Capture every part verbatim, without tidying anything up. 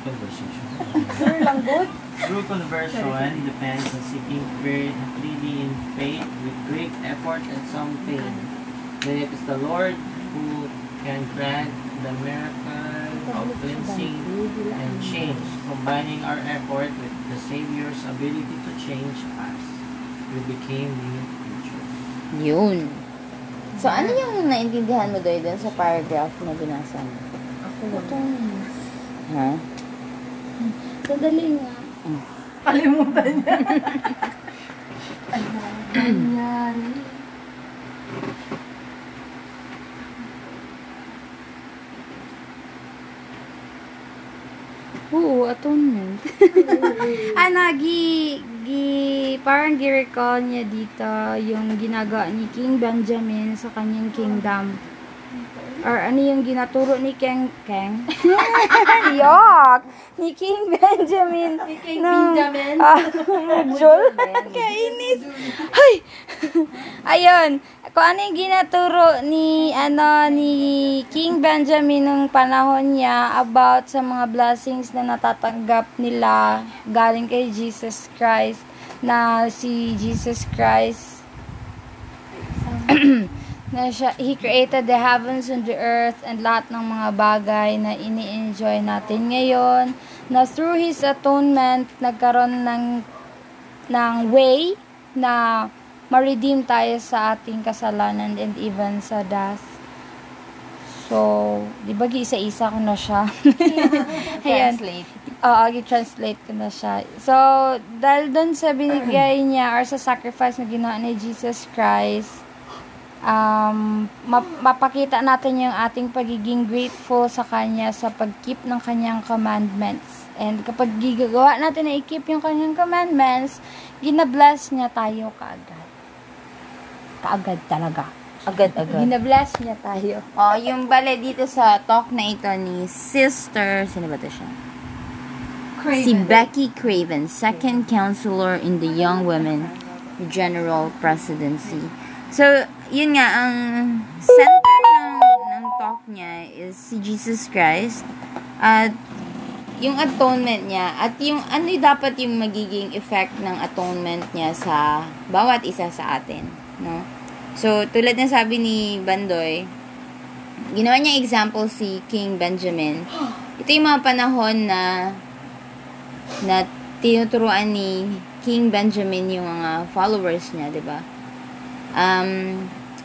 conversation. Sure, true conversion depends on seeking faith, pleading in faith with great effort and some pain. Then it is the Lord who can grant the miracle of cleansing and change, combining our effort with the Savior's ability to change us. We became new creatures. Yun. So, ano yung naintindihan mo doon sa paragraph na binasa mo? Ako lang. Ha? Sadali nga. Mm. Kalimutan niya. Ayan. Ayan. Oo, atonement. ah, nagi... Gi, parang gi-recall niya dito yung ginagawa ni King Benjamin sa kanyang kingdom. Or ano yung ginaturo ni King... King? Yok! Ni King Benjamin. Ni King ng, Benjamin? Ah, uh, Joel? Kainis! Ay! Ayun. Kung ano yung ginaturo ni, ano, ni King Benjamin nung panahon niya about sa mga blessings na natatanggap nila galing kay Jesus Christ, na si Jesus Christ... na siya, He created the heavens and the earth and lahat ng mga bagay na ini-enjoy natin ngayon, na through His atonement nagkaroon ng ng way na ma-redeem tayo sa ating kasalanan and even sa death. So, di ba gi-isa-isa ko na siya? Translate. Oo, gi-translate ko na siya. So, dahil dun sa binigay niya or sa sacrifice na ginawa ni Jesus Christ, Um, map- mapakita natin yung ating pagiging grateful sa Kanya sa pag-keep ng Kanyang commandments. And kapag gagawa natin na i-keep yung Kanyang commandments, ginabless niya tayo kaagad. Kaagad talaga. Agad-agad. Ginabless niya tayo. Oh, yung bale dito sa talk na ito ni Sister, sino ba ito siya? Craven. Si Becky Craven, second counselor in the Young Women General Presidency. So, yun nga, ang center ng, ng talk niya is si Jesus Christ at yung atonement niya at yung ano yung dapat yung magiging effect ng atonement niya sa bawat isa sa atin, no? So, tulad na sabi ni Bandoy, ginawa niya example si King Benjamin. Ito yung mga panahon na na tinuturuan ni King Benjamin yung mga followers niya, di ba? Um,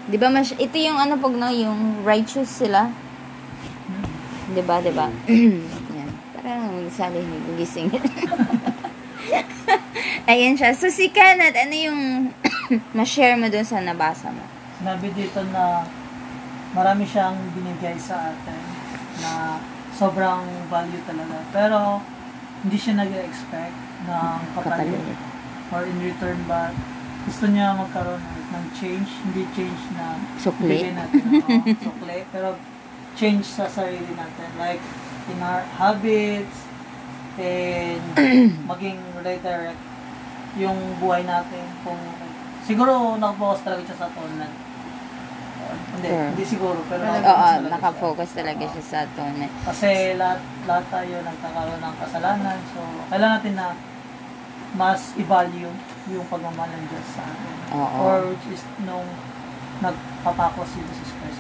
di ba mas ito yung ano pag no, yung righteous sila. Di ba, di ba? Yan. Parang sali ng gising. Ayan siya. So si Kenneth, ano yung ma-share mo doon sa nabasa mo? Sinabi dito na marami siyang binigay sa atin na sobrang value talaga. Pero hindi siya nag-expect ng kapalit or in return ba gusto niya magkaroon ng change, hindi change na sukle natin, no? Sukle, pero change sa sarili natin, like in our habits and maging redirect yung buhay natin. Kung siguro nakapokus talaga siya sa atonement, uh, hindi, sure. Hindi siguro, pero oo, oh, nakapokus talaga siya sa atonement kasi lahat, lahat tayo nagkakaroon ng kasalanan, so kailangan natin na mas i-value yung pagmamahal ng Diyos sa atin. Uh-oh. Or which is nung nagpapako si Jesus Christ.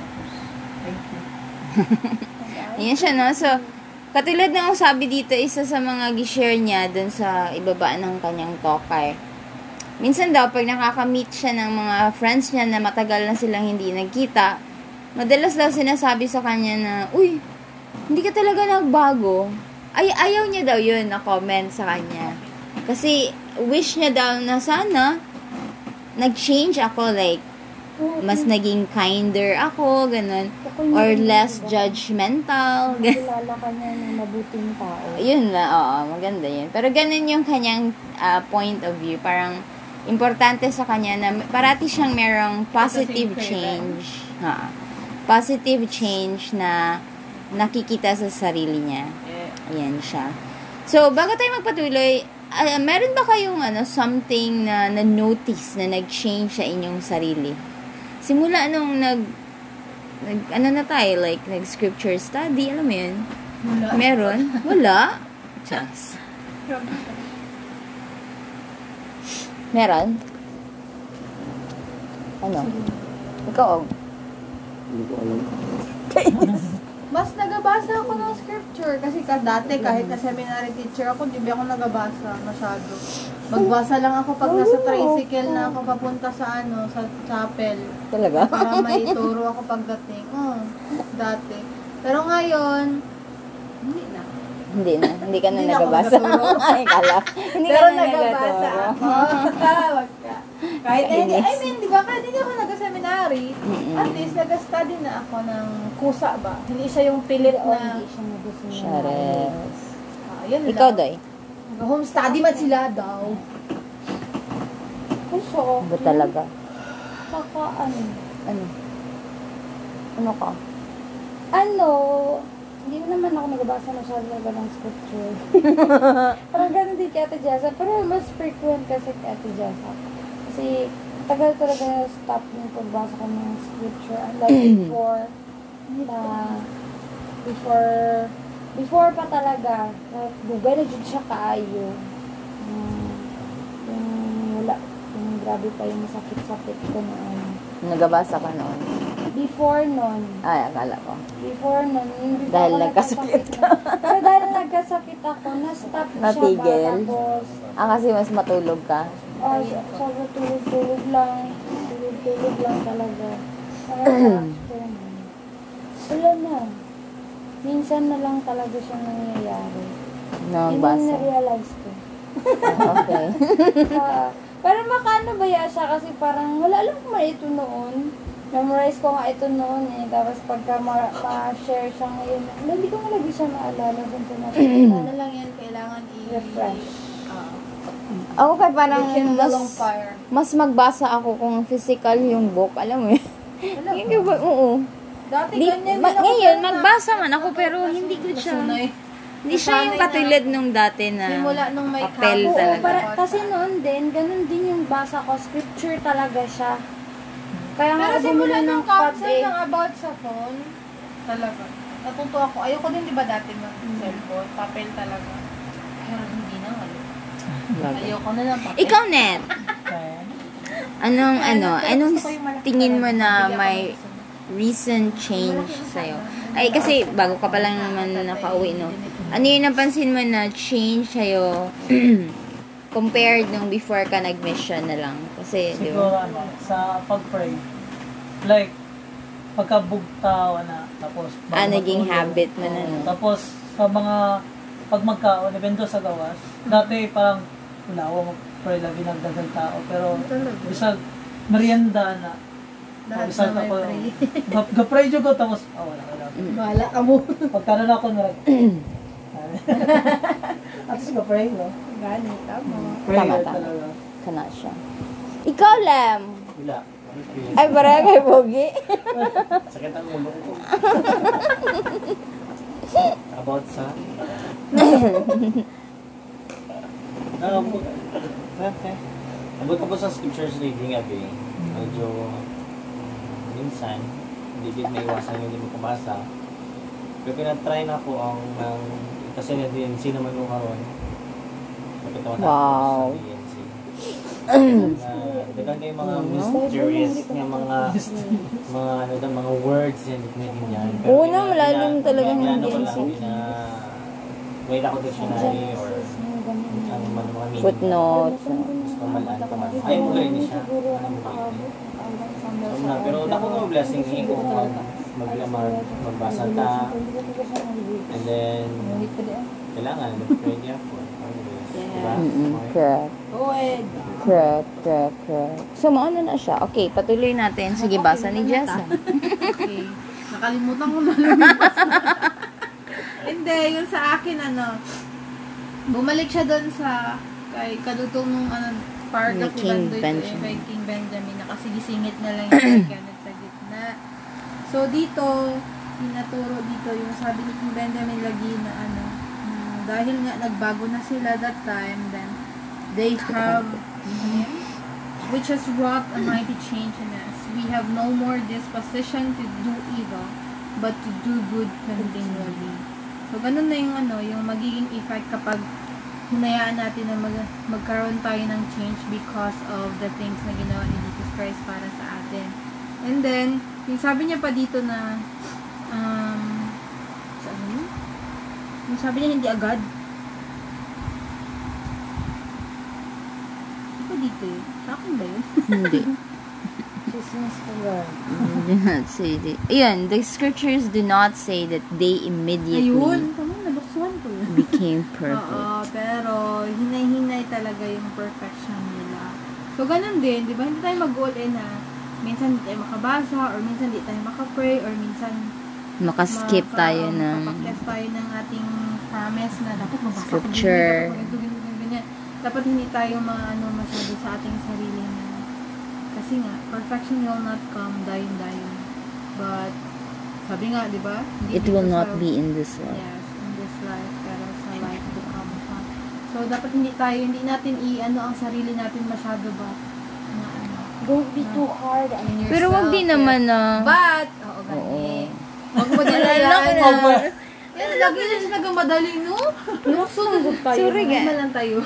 Thank you. Ayan siya, no? So, katulad na ang sabi dito, isa sa mga gishare niya dun sa ibaba ng kanyang tokay. Minsan daw, pag nakaka-meet siya ng mga friends niya na matagal na silang hindi nagkita, madalas daw sinasabi sa kanya na, uy, hindi ka talaga nagbago. Ay, ayaw niya daw yun na comment sa kanya. Kasi, wish niya daw na sana nag-change ako, like, mas naging kinder ako, ganun. Or less judgmental. Nakilala ka niya ng mabuting tao. Yun na, oo, maganda yun. Pero ganun yung kanyang uh, point of view. Parang, importante sa kanya na parati siyang merong positive change. Ha, positive change na nakikita sa sarili niya. Ayan siya. So, bago tayo magpatuloy, Uh, meron ba kayong ano, something na na-notice na nag-change sa inyong sarili? Simula nung nag, nag ano na tayo, like nag-scripture study, alam mo yun? Wala. Meron? Wala? chance. Meron? Ano? Ikaw, Og? Hindi ko alam. Kainis. Mas nagabasa ako ng scripture. Kasi dati, kahit na seminary teacher ako, hindi ako nagabasa masyado. Magbasa lang ako pag nasa tricycle na ako papunta sa ano, sa chapel. Talaga? Para may turo ako pagdating. Oh, dati. Pero ngayon, hindi na. Hindi na. Hindi ka na hindi nagabasa. Ay, kala. Hindi ka na nagabasa ako. Wag ka. Kahit na hindi. I mean, di ba? Kahit hindi ako nag-seminary, mm-hmm. at least nag-study na ako ng kusa ba? Hindi siya yung pilit na... Hindi siya nag-seminary. Ah, yun lang. Ikaw, Day? Home study man sila daw. Kuso. Ba talaga? Kaka, ano? Ano? Ano ka? Ano? Hindi naman ako nagabasa masyado na ng scripture. Parang ganun din kay Ate Jessa. Pero mas frequent kasi kay Ate Jessa. Kasi tagal talaga na stop yung pagbasa ko ng scripture. Unlike before, na before, before pa talaga, nagbubay na dyan siya kaayo. Um, yung wala, yung grabe pa yung sakit-sakit ko noon. Nagabasa ka noon? Before noon. Ay, akala ko. Before noon. Dahil nagkasakit ka. Pero dahil nagkasakit ako, na-stop siya. Natigil? Ah, kasi mas matulog ka? Oo, sabi tulog-tulog lang. Tulog-tulog lang talaga. Wala na. Minsan na lang talaga siyang nangyayari. Yun yung na-realize ko. Okay. Parang makanabaya siya kasi parang wala alam ko man ito noon. Memorize ko nga ito noon eh. Tapos pagka ma-share siya ngayon, hindi ko malagi siya maalala. Ano lang yan, kailangan i-refresh. Ako kaya parang mas, mas magbasa ako kung physical yung book. Alam mo yun? Alam mo? Oo. Dati ganyan. Ngayon, magbasa man ako pero hindi ko siya. Hindi siya yung katulad nung dati na papel talaga. Kasi noon din, ganun din yung basa ko. Scripture talaga siya. Kaya pero simula ng counsel ng about sa phone, talaga. Natuto ako. Ayoko din diba dati mag-cellphone, papel talaga. Pero hindi na nga. Ayoko na lang papel. Ikaw, Net! Anong, ano, anong tingin mo na may recent change sa'yo? Ay, kasi bago ka palang naman nakauwi, no? Ano yung napansin mo na change sa'yo compared nung before ka nag-mission na lang? Kasi, siguro, ano, sa pag-pray. Like, pagkabugtawa na, tapos... Ah, naging habit na na, no? Tapos, sa mga, pag magkaon, even doon sa gawas, dati parang, wala ako mag-pray lagi nagdagal tao, pero, bisag, merienda na, bisag ako, gapray dyan ko, tapos, ah, wala, wala. Wala ka mo. Pagkanan ako, narag... At least gapray, no? Ganit, tama. Tama, tama. Kana siya. Ikaw, Lam! Wala. Ay, parang kay Bogie. Sakit ang ulo ko. About sa... About ko po sa scriptures reading gabi. Medyo... Minsan, hindi din naiwasan yung hindi mo kumasa. Pero pinatry na ako ang... Kasi na-D N C naman nung karoon. Wow! Dagan kayo mga mysterious nga mga mga ano daw mga words yan na ganyan. Una malalim talaga ng D N C. May lakot dictionary or ano man mga meaning. Footnotes. Kamalaan kamalaan. Ay mula yun siya. Pero ako ko blessing ko maglamar magbasa ta. And then kailangan mag-pray ako. Yeah. Mm-mm. Correct. Correct, correct, correct. So, mauna na siya. Okay, patuloy natin. Sige, basa ni Jessa. Okay. Nakalimutan ko na lumipas na. Hindi, yung sa akin, ano, bumalik siya doon sa kay kadutong nung ano, paragraph ni King Benjamin. Kay King Benjamin. Nakasigisingit na lang yung kaganit sa gitna. So, dito, pinaturo dito yung sabi ni King Benjamin lagi na ano, dahil nga nagbago na sila that time, then they have him, which has wrought a mighty change in us. We have no more disposition to do evil, but to do good continually. So, ganun na yung ano, yung magiging kahit kapag hinayaan natin na mag magkaroon tayo ng change because of the things na ginawa ni Jesus Christ para sa atin. And then, yung sabi niya pa dito na um, sabi, yung sabi niya hindi agad. Ito dito eh. Sa akin ba yun? Hindi. Ayan, the scriptures do not say that they immediately Ayun, ko became perfect. Oo, pero hinay-hinay talaga yung perfection nila. So, ganun din, di ba? Hindi tayo mag-all in na minsan hindi tayo makabasa or minsan hindi tayo makapray or minsan makaskip maka, tayo ng makakas tayo ng ating promise na dapat mabasa scripture. Ko ganyan, dapat ganyan, ganyan, ganyan. Dapat hindi tayo maano masyado sa ating sarili na kasi nga, perfection will not come dying, dying. But, sabi nga, di ba? It will not be in this life. Yes, in this life. Pero sa life to come. Ha? So, dapat hindi tayo, hindi natin i-ano ang sarili natin masyado ba? Na, ano, don't be na, too hard on yourself. Pero wag din naman na. But, oo, gani. Wag mo din hayaan na. Yan, lagi na siya nagamadali, no? No, sunugot tayo. Sorry, guys. Malang tayo.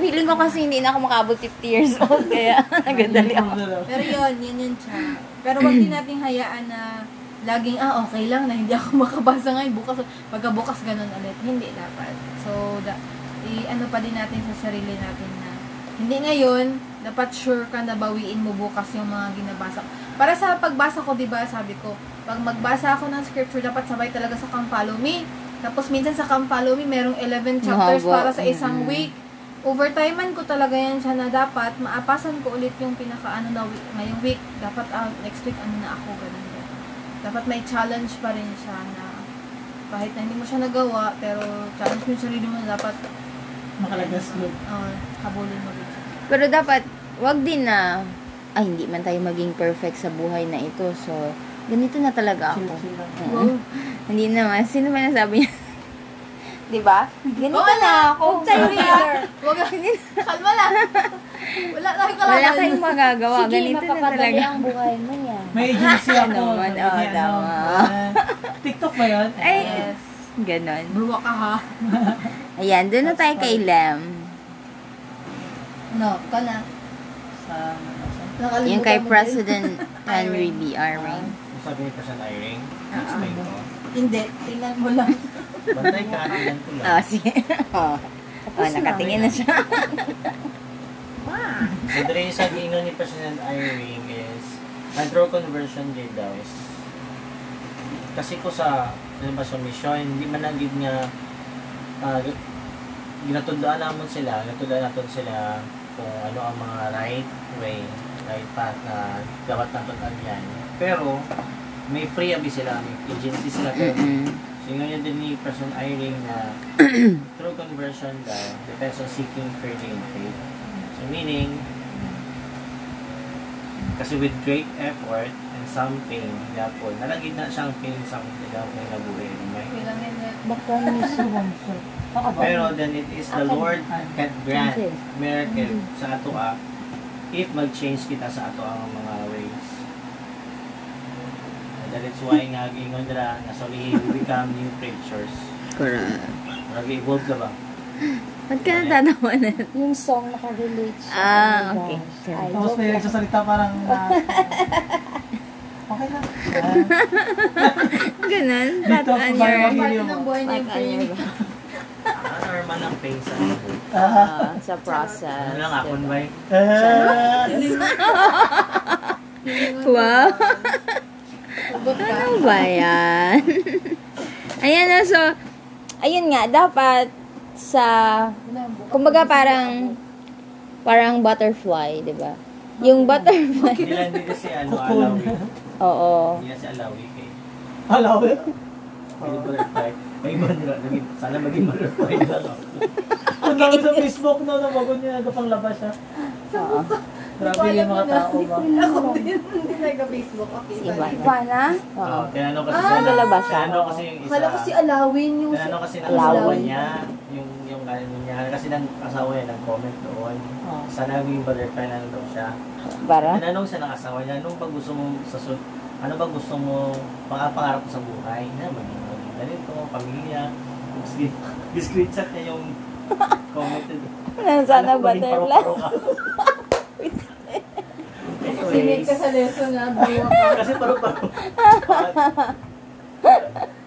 Feeling ko kasi hindi na ako makaabot fifty years old, kaya nagadali ako. Pero yun, yun yun siya. Pero wag din natin hayaan na laging, ah, okay lang na hindi ako makabasa ngayon. Bukas, pagkabukas ganun ulit. Hindi dapat. So, da, eh, ano pa din natin sa sarili natin na hindi ngayon, dapat sure ka na bawiin mo bukas yung mga ginabasa ko. Para sa pagbasa ko, diba, sabi ko, pag magbasa ako ng scripture, dapat sabay talaga sa Come Follow Me. Tapos minsan sa Come Follow Me, merong eleven chapters Mahaba. Para sa isang mm-hmm. week. Overtimean ko talaga yan siya na dapat maapasan ko ulit yung pinakaano na week, ngayong week. Dapat uh, next week ano na ako, ganun. Dapat may challenge pa rin siya na kahit na hindi mo siya nagawa, pero challenge mo yung sarili mo na dapat makalagas mo. Uh, habulin mo rin. Pero dapat, wag din na, ay hindi man tayo maging perfect sa buhay na ito, so ganito na talaga ako. Uh-huh. Hindi naman. Sino ba nasabi niya? Diba? Ganito oh, na ako. Huwag tayo hater. Huwag kalma lang. Wala tayong kalma. Wala kayong magagawa. Sige, ganito na talaga ang buhay mo niya. May agency ako. Naman, o, oh, tama. Uh, TikTok ba yun? Ay, yes. Ganon. Bruwa ka ha. Ayan, doon na tayo kay Lem. No, ka na. Sa, ano, yung kay President Henry B. Eyring. Sabi ni President Eyring? Explain ko. Hindi, tingnan mo lang. Bantay ka, tingnan ko lang. Oh, sige. Oh, oh nakatingin na, na siya. Wow. So, dali yung sabi ni President Eyring is, natural conversion day daw is, kasi ko sa, ano ba sa mission, hindi man lang give niya, uh, ginatundaan naman sila, ginatundaan natin sila kung ano ang mga right way, right path na dapat natin yan. Pero, may free abi sila, may agency sila pero so yun din ni Person Eyring na true conversion daw depends on seeking further in faith. So meaning kasi with great effort and some pain dapat nalagid na siyang pain sa daw ng nabuhay may pero then it is the Lord that grant miracle sa ato ah, if mag-change kita sa ato ang mga ways. That's why nga gingon dira na solihin become new creatures. Correct. Nag-evolve ka ba? Ba't ka natatawa na? Yung song nakarelate siya. Ah, okay. Tapos may nagsasalita parang uh, okay lang. Ganun. Dito ang video mo. Like on your back. Ah, normal ang pain sa ako. Ah, sa process. Ano lang akon ba? Ah. Wow. Ano ba yan? Ayan na, so, ayun nga, dapat sa, kumbaga parang, parang butterfly, di ba? Yung butterfly. Hindi dito si ano, alawi. Oo. Hindi na si alawi kay. Alawi? Hindi butterfly. May man na, sana maging butterfly na lang. Ang dami sa Facebook na, nabago niya, nagapang labas siya. Oo. Grabe yung mga tao ba? Ako din. Hindi nag-Facebook. Okay. Si Ivana? Oo. Tinanong kasi siya. Nalabas siya. Tinanong kasi yung isa. Kala ko si Alawin yung... Tinanong kasi ng asawa niya. Yung yung ganun niya. Kasi ng asawa niya nag-comment doon. Sana yung butterfly na doon siya. Para? Tinanong siya ng asawa niya. Anong pag gusto mo sa... Ano ba gusto mo pangarap sa buhay? Naman. Ganito. Pamilya. Gusto Screenshot niya yung commented. Sana butterfly. Sinig ka sa lesson na buwa ka. Kasi paro-paro.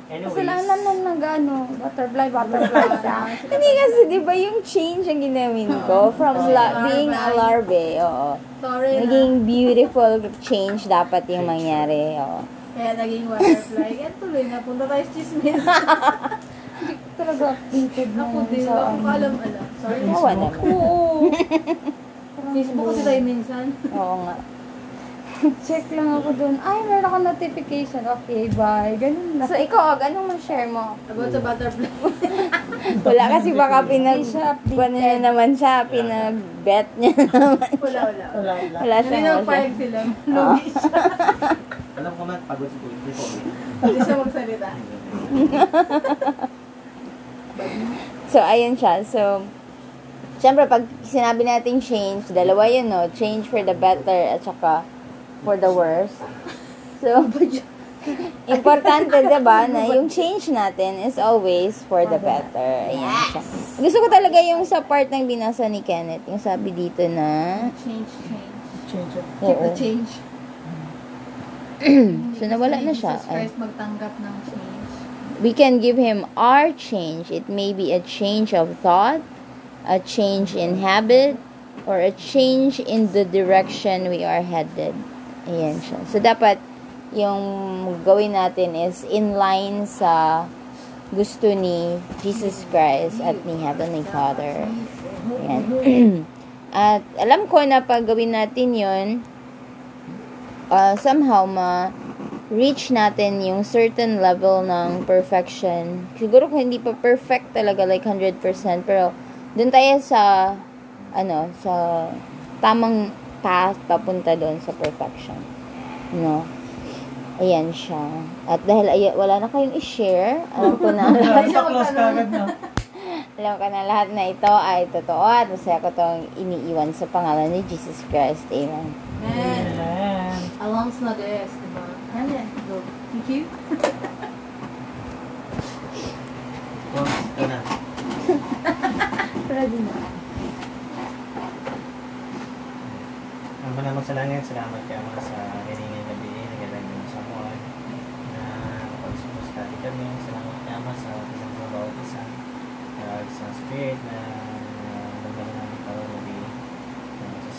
Anyways. Kasi lang lang lang nag ano, butterfly, butterfly lang. Hindi kasi, di ba yung change ang ginawin ko? From la- being a larvae, oo. Sorry, naging beautiful change dapat yung mangyari, oo. Kaya naging butterfly. Yan tuloy, napunta tayo sa chismis. Talaga updated na yun. Ako din, ako alam-alam. Sorry, Facebook. Oo. Facebook kasi tayo minsan. Oo nga. Check lang ako dun. Ay, meron akong notification. Okay, bye. Ganun na. So, ikaw, anong ma-share mo? About sa butterfly. Wala kasi baka pinag... Wala na naman siya. Pinag-bet niya naman. Wala, wala. Wala, wala. Wala siya. Pinag-payag sila. Lugi siya. Alam ko man, pagod siguro. Hindi siya magsalita. So, ayun siya. So, siyempre, pag sinabi natin change, dalawa yun, no? Change for the better at saka for the worse. So, importante, diba, na yung change natin is always for the better. Ayan siya. Gusto ko talaga yung sa part ng binasa ni Kenneth, yung sabi dito na... Change, change. Change. Keep the change. So, nawala na siya. Jesus Christ, magtanggap ng change. We can give him our change. It may be a change of thought, a change in habit, or a change in the direction we are headed. Ayan siya. So, dapat yung gawin natin is in line sa gusto ni Jesus Christ at ni Heavenly Father. Ayan. At alam ko na pag gawin natin yun, uh, somehow ma-reach natin yung certain level ng perfection. Siguro kung hindi pa perfect talaga, like one hundred percent, pero doon tayo sa, ano, sa tamang path papunta doon sa perfection. No? Ayan siya. At dahil ay, wala na kayong i-share, alam ko na. Alam ko na lahat na ito ay totoo at masaya ko itong iniiwan sa pangalan ni Jesus Christ. Amen. Amen. Amen. Alongs na des, diba? Amen. Thank you. Ready na. Ang panamang sa langit, salamat kaya mga sa ganyan gabi, nagalang mo sa buwan, na pag-sumuskati kami, salamat kaya mga sa isang bawat isa, na isang spirit na nagdala namin parunuli, na sa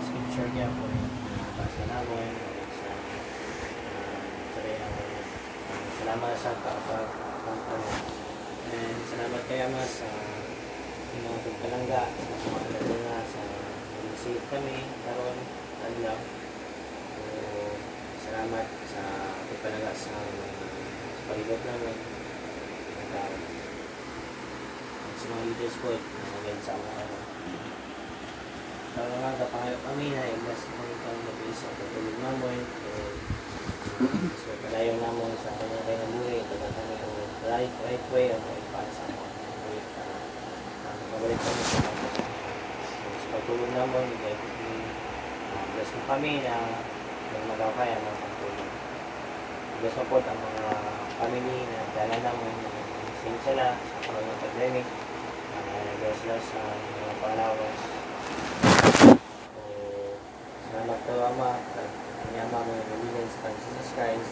scripture kaya po, na basa namin, salamat sa kapag pangtanong. And salamat kaya mga sa mga pagkalangga, sa mga alaga na sa mag-save kami karon unlock. Uh, salamat sa pagkalangga sa, sa palibot namin. At uh, sa mga leaders po, nangagyan sa mga araw. Nangagyan sa pangalap kami na ilas na itong mabilis sa pagkaling namoy. So, palayong namoy sa mga kayo na buhay. Daga kami ang right, right way at right path sa mga buhay. Mabalik kami sa mga sa pagtulong naman bless mo kami na magmagaw kaya ng pagtulong bless mo po ang mga family na dala naman sing sila sa parang ng pandemic bless sila sa mga palawas so salamat po Ama at niyama mo yung nabigyan sa Jesus Christ.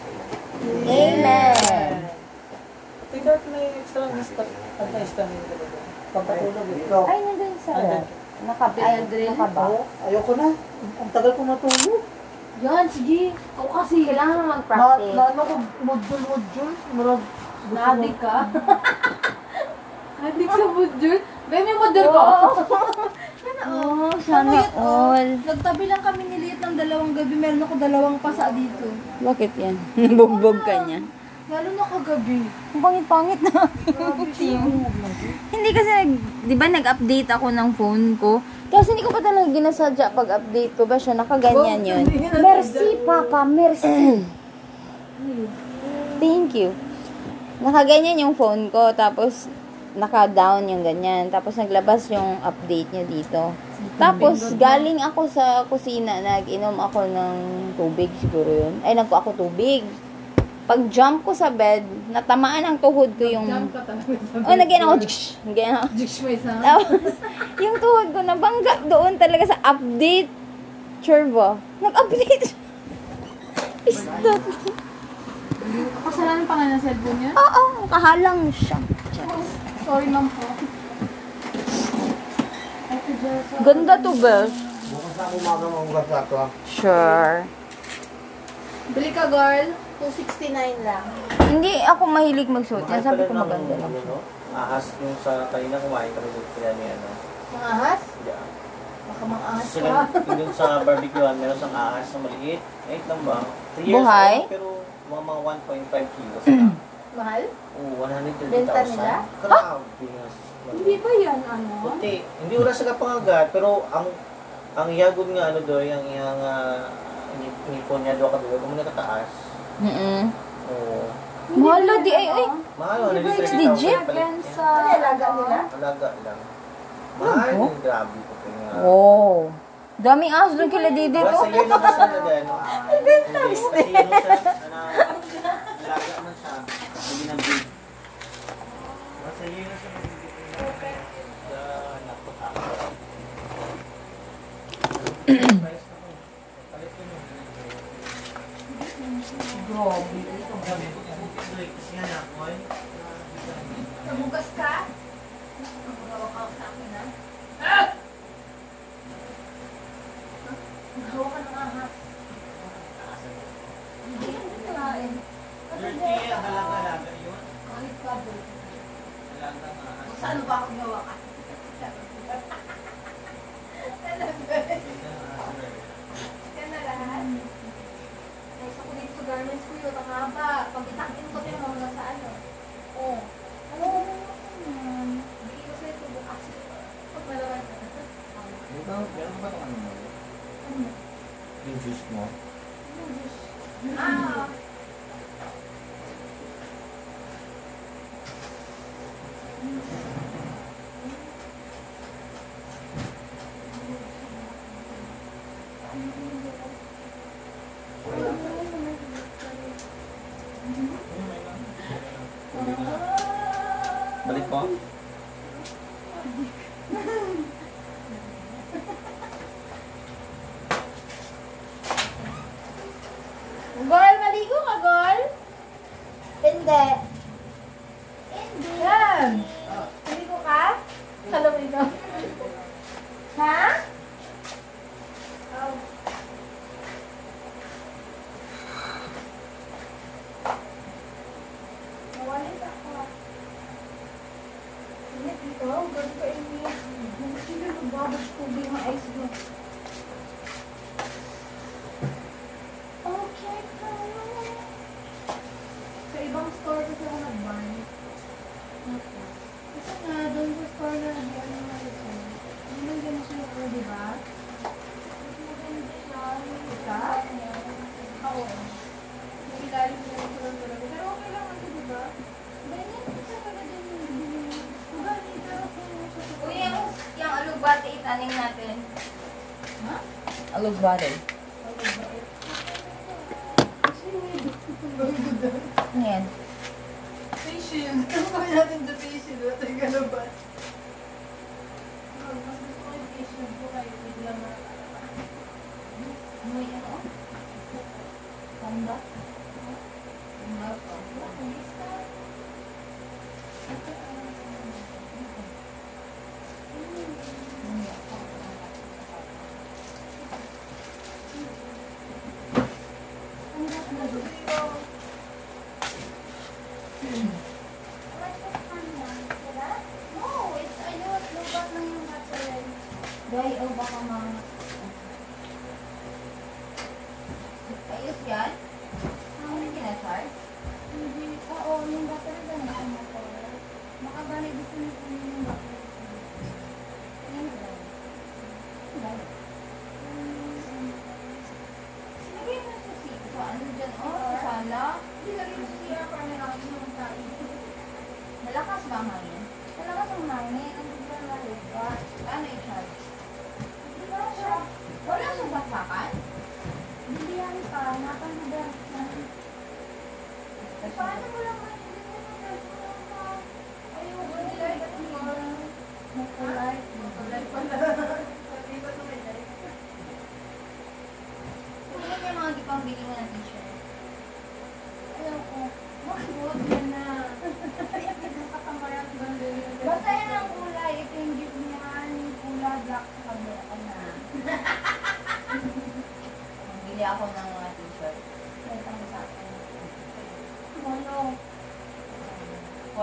Amen. Tigat may extra mistake at na-istamin talaga pagpatulog ito. Ay, nandun sa ayan. Nakabild rin. Ayoko na. Ang tagal ko matulog. Yan, sige. O kasi, kailangan na mag-practice. Naano ko, modul-modul. Nadik ka. Nadik sa modul. Ba, may modul ko. Sana all. Sana all. Nagtabi lang kami niliit ng dalawang gabi. Meron ako dalawang pasa dito. Bakit yan? Bugbog ka niya. Lalo na kagabi. Ang pangit-pangit na. Hindi kasi, di ba nag-update ako ng phone ko? Kasi hindi ko pa talaga ginasadya pag-update ko ba siya? Nakaganyan yun. Merci, Papa. Merci. Thank you. Nakaganyan yung phone ko. Tapos, naka-down yung ganyan. Tapos, naglabas yung update niya dito. Tapos, galing ako sa kusina. Nag-inom ako ng tubig siguro yun. Ay, nagko ako tubig. pag-jump ko sa bed, natamaan ang tuhod ko yung... Nag-jump ka talaga sa bed. Oh, nag-in ako. Nag-in ako. Tapos, yung tuhod ko, nabangga doon talaga sa update. Turbo. Nag-update. Istot. Kasalanan pa nga ng cellphone niya? Oo, oo. Kahalang siya. Oh, sorry lang po. Ganda to, Bel. Bukas na umaga mahugas na to. Sure. Bili ka, girl. two sixty-nine lang. Hindi ako mahilig magsuot. Yan, sabi ko maganda lang. Ahas nung sa kanina kumain kami doon kaya ni ano. Mga ahas? Yeah. Baka mga ahas ka. Doon sa barbecuean, meron sang ahas na maliit. eight lang ba? three years Buhay? Old, pero mga mga one point five kilos na. Mahal? Oo, one hundred thirty thousand. Benta nila? Grabe. Hindi ba yan ano? Puti. Hindi wala sila pangagat, pero ang ang yagod nga ano doon, ang iyang uh, nipon niya doon kadulo, kung nakataas. Mm-mm. Oo. Mahalo di ay ay. Mahalo na di sa digit. Alaga nila? Alaga lang. Mahal yung grabe ko. Wow. Daming ahas doon kila Didi. Wala sa yun. Wala sa yun. Inventors din. Alaga man siya. Hindi na big. Wala sa yun. Wala Grabe. Nabugas ka? Nagawakaw sa akin, ha? Ah! Nagawa ka ng ahas. Hindi yan nalain. Dirty, halaga-halaga yun. Kahit pa, dirty. Halaga ng ahas. Kung saan ba akong gawa ka? Garments ko yun, ang haba. Pag itakin ko tayo mga sa ano. Oo. Ano ko naman? Hindi ko sa'yo ito bukas. Pag malaman ka. Meron ba itong ano mo? Ano? Yung juice mo? Yung juice. Ah! Gol, maligo ka, Gol? Hindi. Hindi. Yan. Maligo ka? Alam mo ito. Ha? Oh. Mawalit ako. Hindi, dito. Gawin ko yung ice cream. Sino nagbabas ko ba yung ice cream? Alugbate. Ayan. Facial. Kapag natin sa facial, wala tayong alugbate. Mas gusto ko yung facial po kayo. Hindi lang marakalala. May ano? Panda? Panda pa. Panda pa. Hindi yan pa. Napanood na.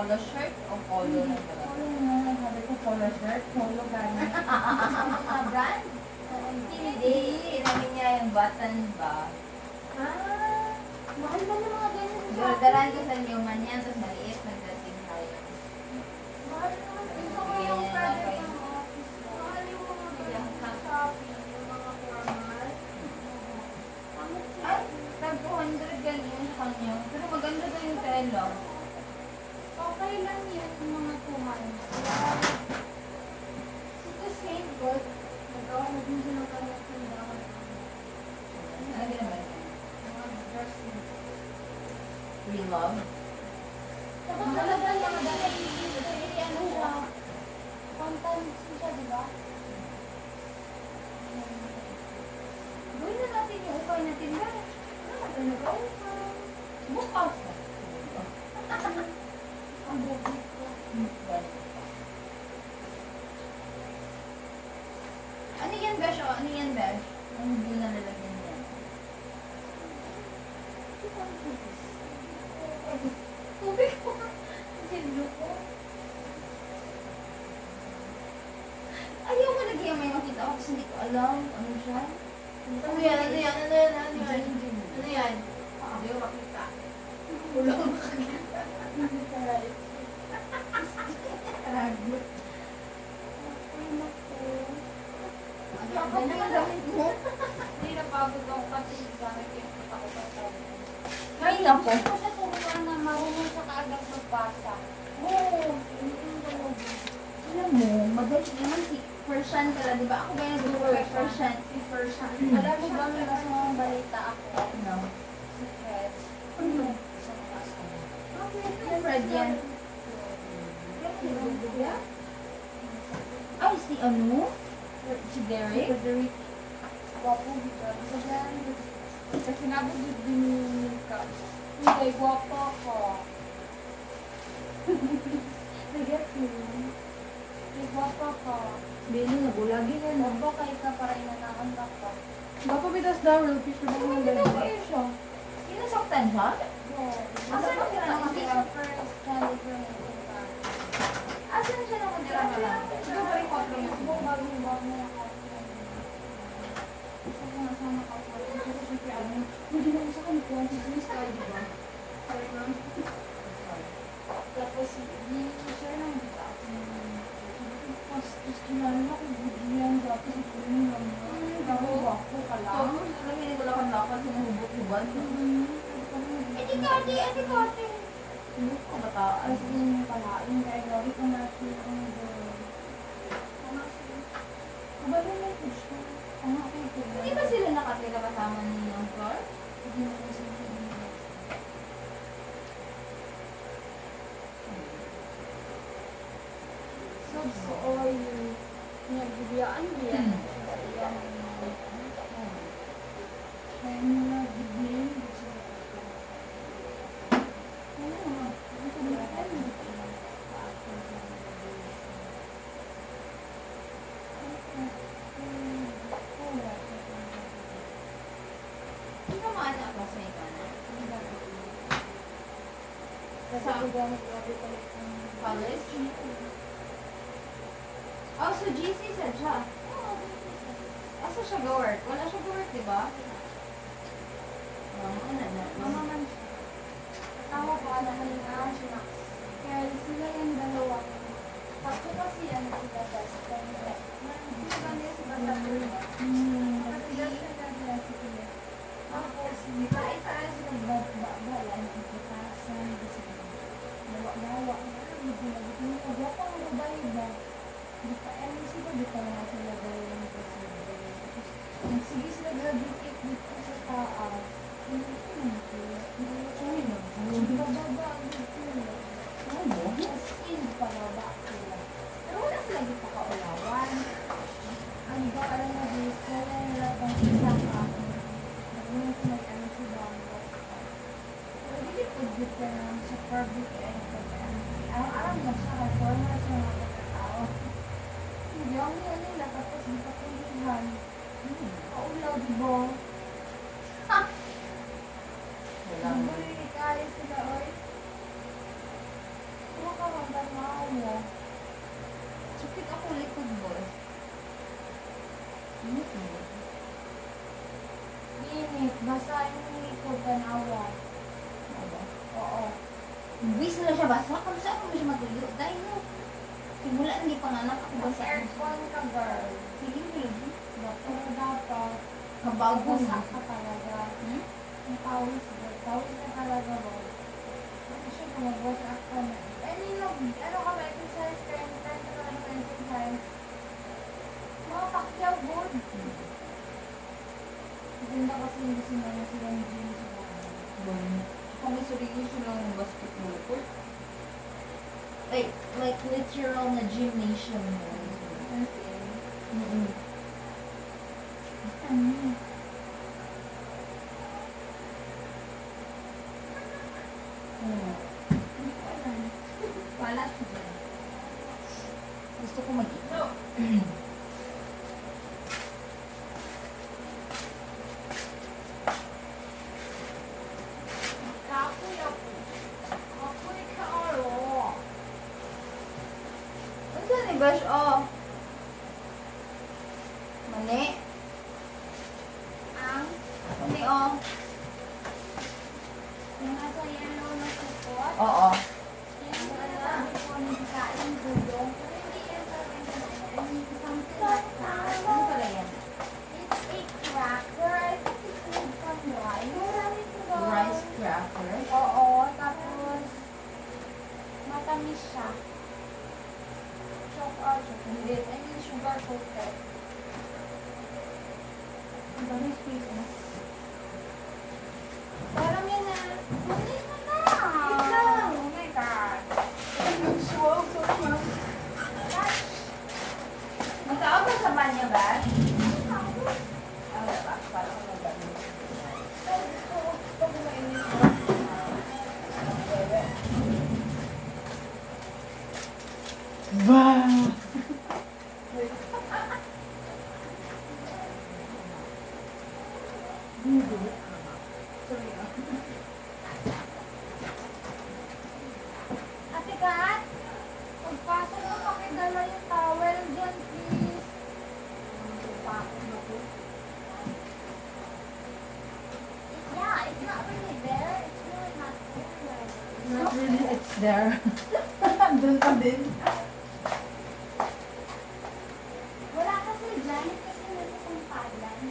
Polo shirt o polo na talaga? Polo na. Sabi ko polo shirt, polo gano'n. Mga brand? Hindi. Inamin niya yung button ba? Ah, mahal ba ng mga gano'n? Gordaran ko sa Newman yan, tapos maliit, nagdating tayo. Mahal na. Gusto ko yung product ng office. Mahal yung mga gano'n sa shopping, yung mga formal. Ay, nag-two hundred gano'n sa kanya. Pero maganda daw yung telo. Okay lang yun yung mga two months. So to save good, nag-awag din siya ng kanyang tindahan. Ano ginaman? Mga dress niya. We love? Tapos talaga niya madalang yung pagkakilian siya. one times siya, di ba? Gawin na natin yung ukay na tindahan. Ano natin nag-ukay? Bukas na. Ang bukas ko. Ano yan, Besh? O, ano yan, Besh? Ang hindi na lalagyan niya. Tubig ko. Silo ko. Ayaw ko lagyan may makita ako kasi hindi ko alam. Ano siya? Ano yan? Ano yan? Ano yan? Ano yan? Ano yan? Hindi ko makita. Ulo ko makakita. Hindi talaga. Talaga. Ang ganda naman mo. Hindi, napagod ako kasi gamit yung kita ko pa sa akin. Ay, naku. Gusto ko siya turuan na marunong siya kaagang magbasa. Oo. Alam mo, magaling naman si Fershan pala, di ba? Ako ba yung gawin kay Fershan? Si Fershan. Alam mo ba may nasa mga balita ako? No. Secret. Ano? Fred yan. Ay, si ano? Si Derek? Si Derek. Gwapo dito. Kasi nabagod din yung cup. Hindi, gwapo ako. Nag-get yun. Gwapo ako. Bili, nagulagi na. Gwapo kayo ka para inanakan ka ko. Gwapo bitas daw. Pisto mo mo lang. Gwapo kayo siya. Kinasaktan siya? Asan na siya naman dira? Asan na siya naman dira na lang? Ito ba rin compliment mo? Bagong-bagong na ako. Saan na saan na ako? Ito siya kaya mo. Hindi na ako sa kanipuan. Business tayo, di ba? Sorry, ma'am. Tapos, i-share lang dito ako. Tapos, kinala na kung hindi yan. Tapos, ito yung naman. Gawawako ka lang. Ito, ma'am. Hindi ko lakan-lakan. Sinahubot-huban. Eti Kati! Eti Kati! Hindi ko bata. As in, palain kayo. Gawin ko natin ang gawin. Ano siya? Kabalin na po siya. Ano kayo po ba? Hindi ba sila nakatira kasama niyo ang floor? Hindi na po sila. So, oil. Nagbibiyaan niya. Nagbibiyaan niya. Kaya nagbibiyaan niya. College? Oh, so G C said siya. Asa siya go-work? Wala siya go-work, diba? Mama man siya. Tawa ko, nakalingaan siya. Kaya sila yung dalawa. Ako kasi yan sila best friend. Sila niya si Basta Pula. Kasi sila sila sila. Ako, sila isa sila bahala. Nagkakasan, sila. Lawak-lawak na, hindi na dito na wala pang babae ba? Hindi pa, eh, sila dito na sila gawin ng presidente. Sige sila graduate dito sa taas. Hindi ko nito. Ay, nababa ang dito na. Ano? As in, pababa sila. Pero wala sila dito kaulawan. Ano ba, alam na dito, wala nila pang isa ka. Nagmunas na ano si Bamba. Pag-ibig ka naman sa public and pag-ibig. Alam na siya, reforma sa mga pagkatao. Hindi ako niya nila, tapos di pa kulihan. Kaulaw, di ba? Ha! Ang bulinikali sila, oy. Huwag Sakit ako likod mo. Init mo. Init. Basa yung likod ka na awa. Awa? Oo. Bis na siya basa. Kung saan mo siya matuyo? Dahil mo. Simula hindi pa nga nakakabasa. Aircon ka, girl. Sige, baby. Dapat dapat. Kabago na. Basa ka talaga. Hmm? Ang pawis. Pawis na talaga mo. Kasi kumabasa ka na. I mean, ano ka ba? Exercise ka yung time ka lang yung exercise. Mga pakyaw, good. Maganda kasi hindi sinala sila ng gym sa mga. Bon. Kung may surigisyon lang yung basketball court. Like, like literal na gymnasium mo. Okay. Mm-hmm. Ano yun? Oo. Hindi ko alam. Wala ko dyan. Gusto ko mag-ito. Brush off. Mani. Ang? Mani off. Yung nasa yellow na support? Oo. Yung nasa support na kain gulong. Pero hindi yan sabi na something like that. Ano pala yan? It's a cracker. I think it's made from rice. Rice cracker? Oo. Tapos matamis siya. Hindi. I mean, sugar coated. Ang dami sweet na. Parang yun na. Manis na na! Wait lang! Oh my God! I'm so, so close. Gosh! Magkaon ka sa banya ba? Wala ba? Parang ko nagdami. Pag mainit mo. Wow! Ate Kat, pagpasa mo pakidala yung towel dyan, please. Yeah, it's not really there. It's really not there. It's not really, it's there. Doon ka din. Wala kasi dyan, kasi nasa sampalan.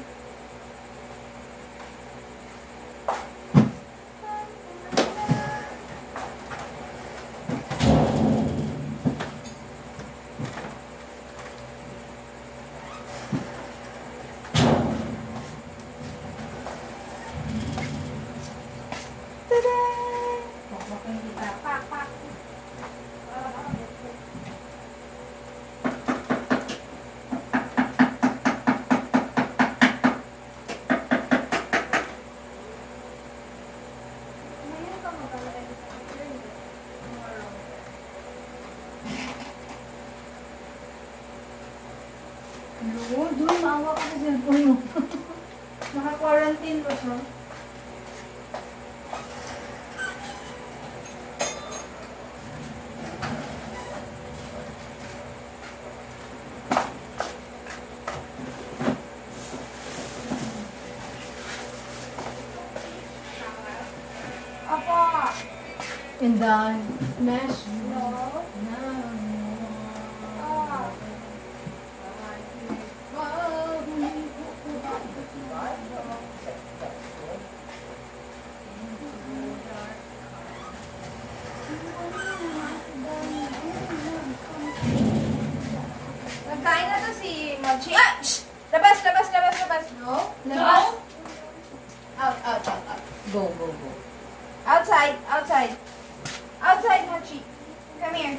Naka-quarantine ba siya? Apo! And then, mesh. No. No. Labas, labas, labas, labas, no? Labas? Out, out, out, out. Go, go, go. Outside, outside. Outside, Hachi. Come here.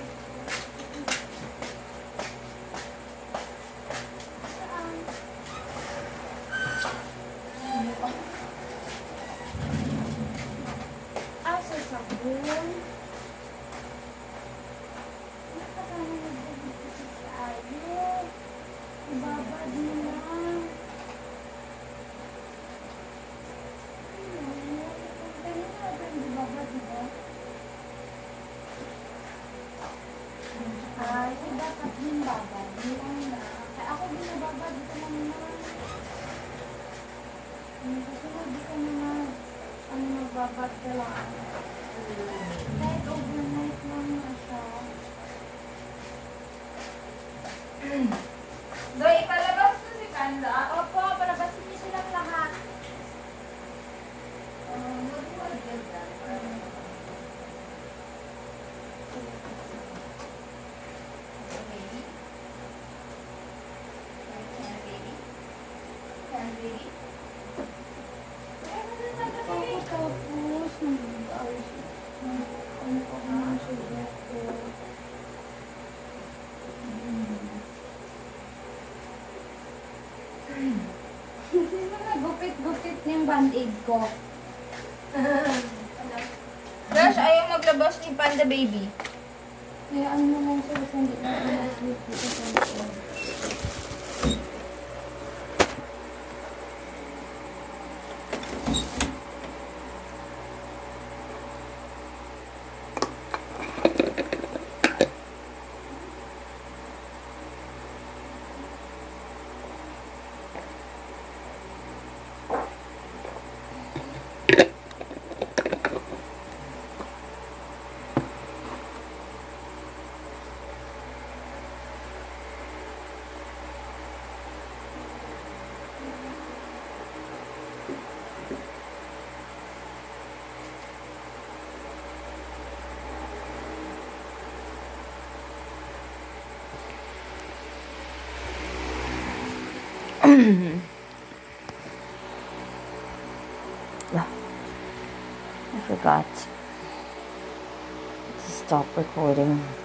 Outside, sabon. Thank you. Babad ka lang. Kahit overnight lang na siya. Doy, palabas na si Kanda. Opo, palabas niyo silang lahat. Baby? Baby? Baby? Gupit-gupit ng band-aid ko. Gosh, ayaw maglabas ni Panda Baby. Hayaan mo lang siya. Hindi na maglabas. I forgot to stop recording.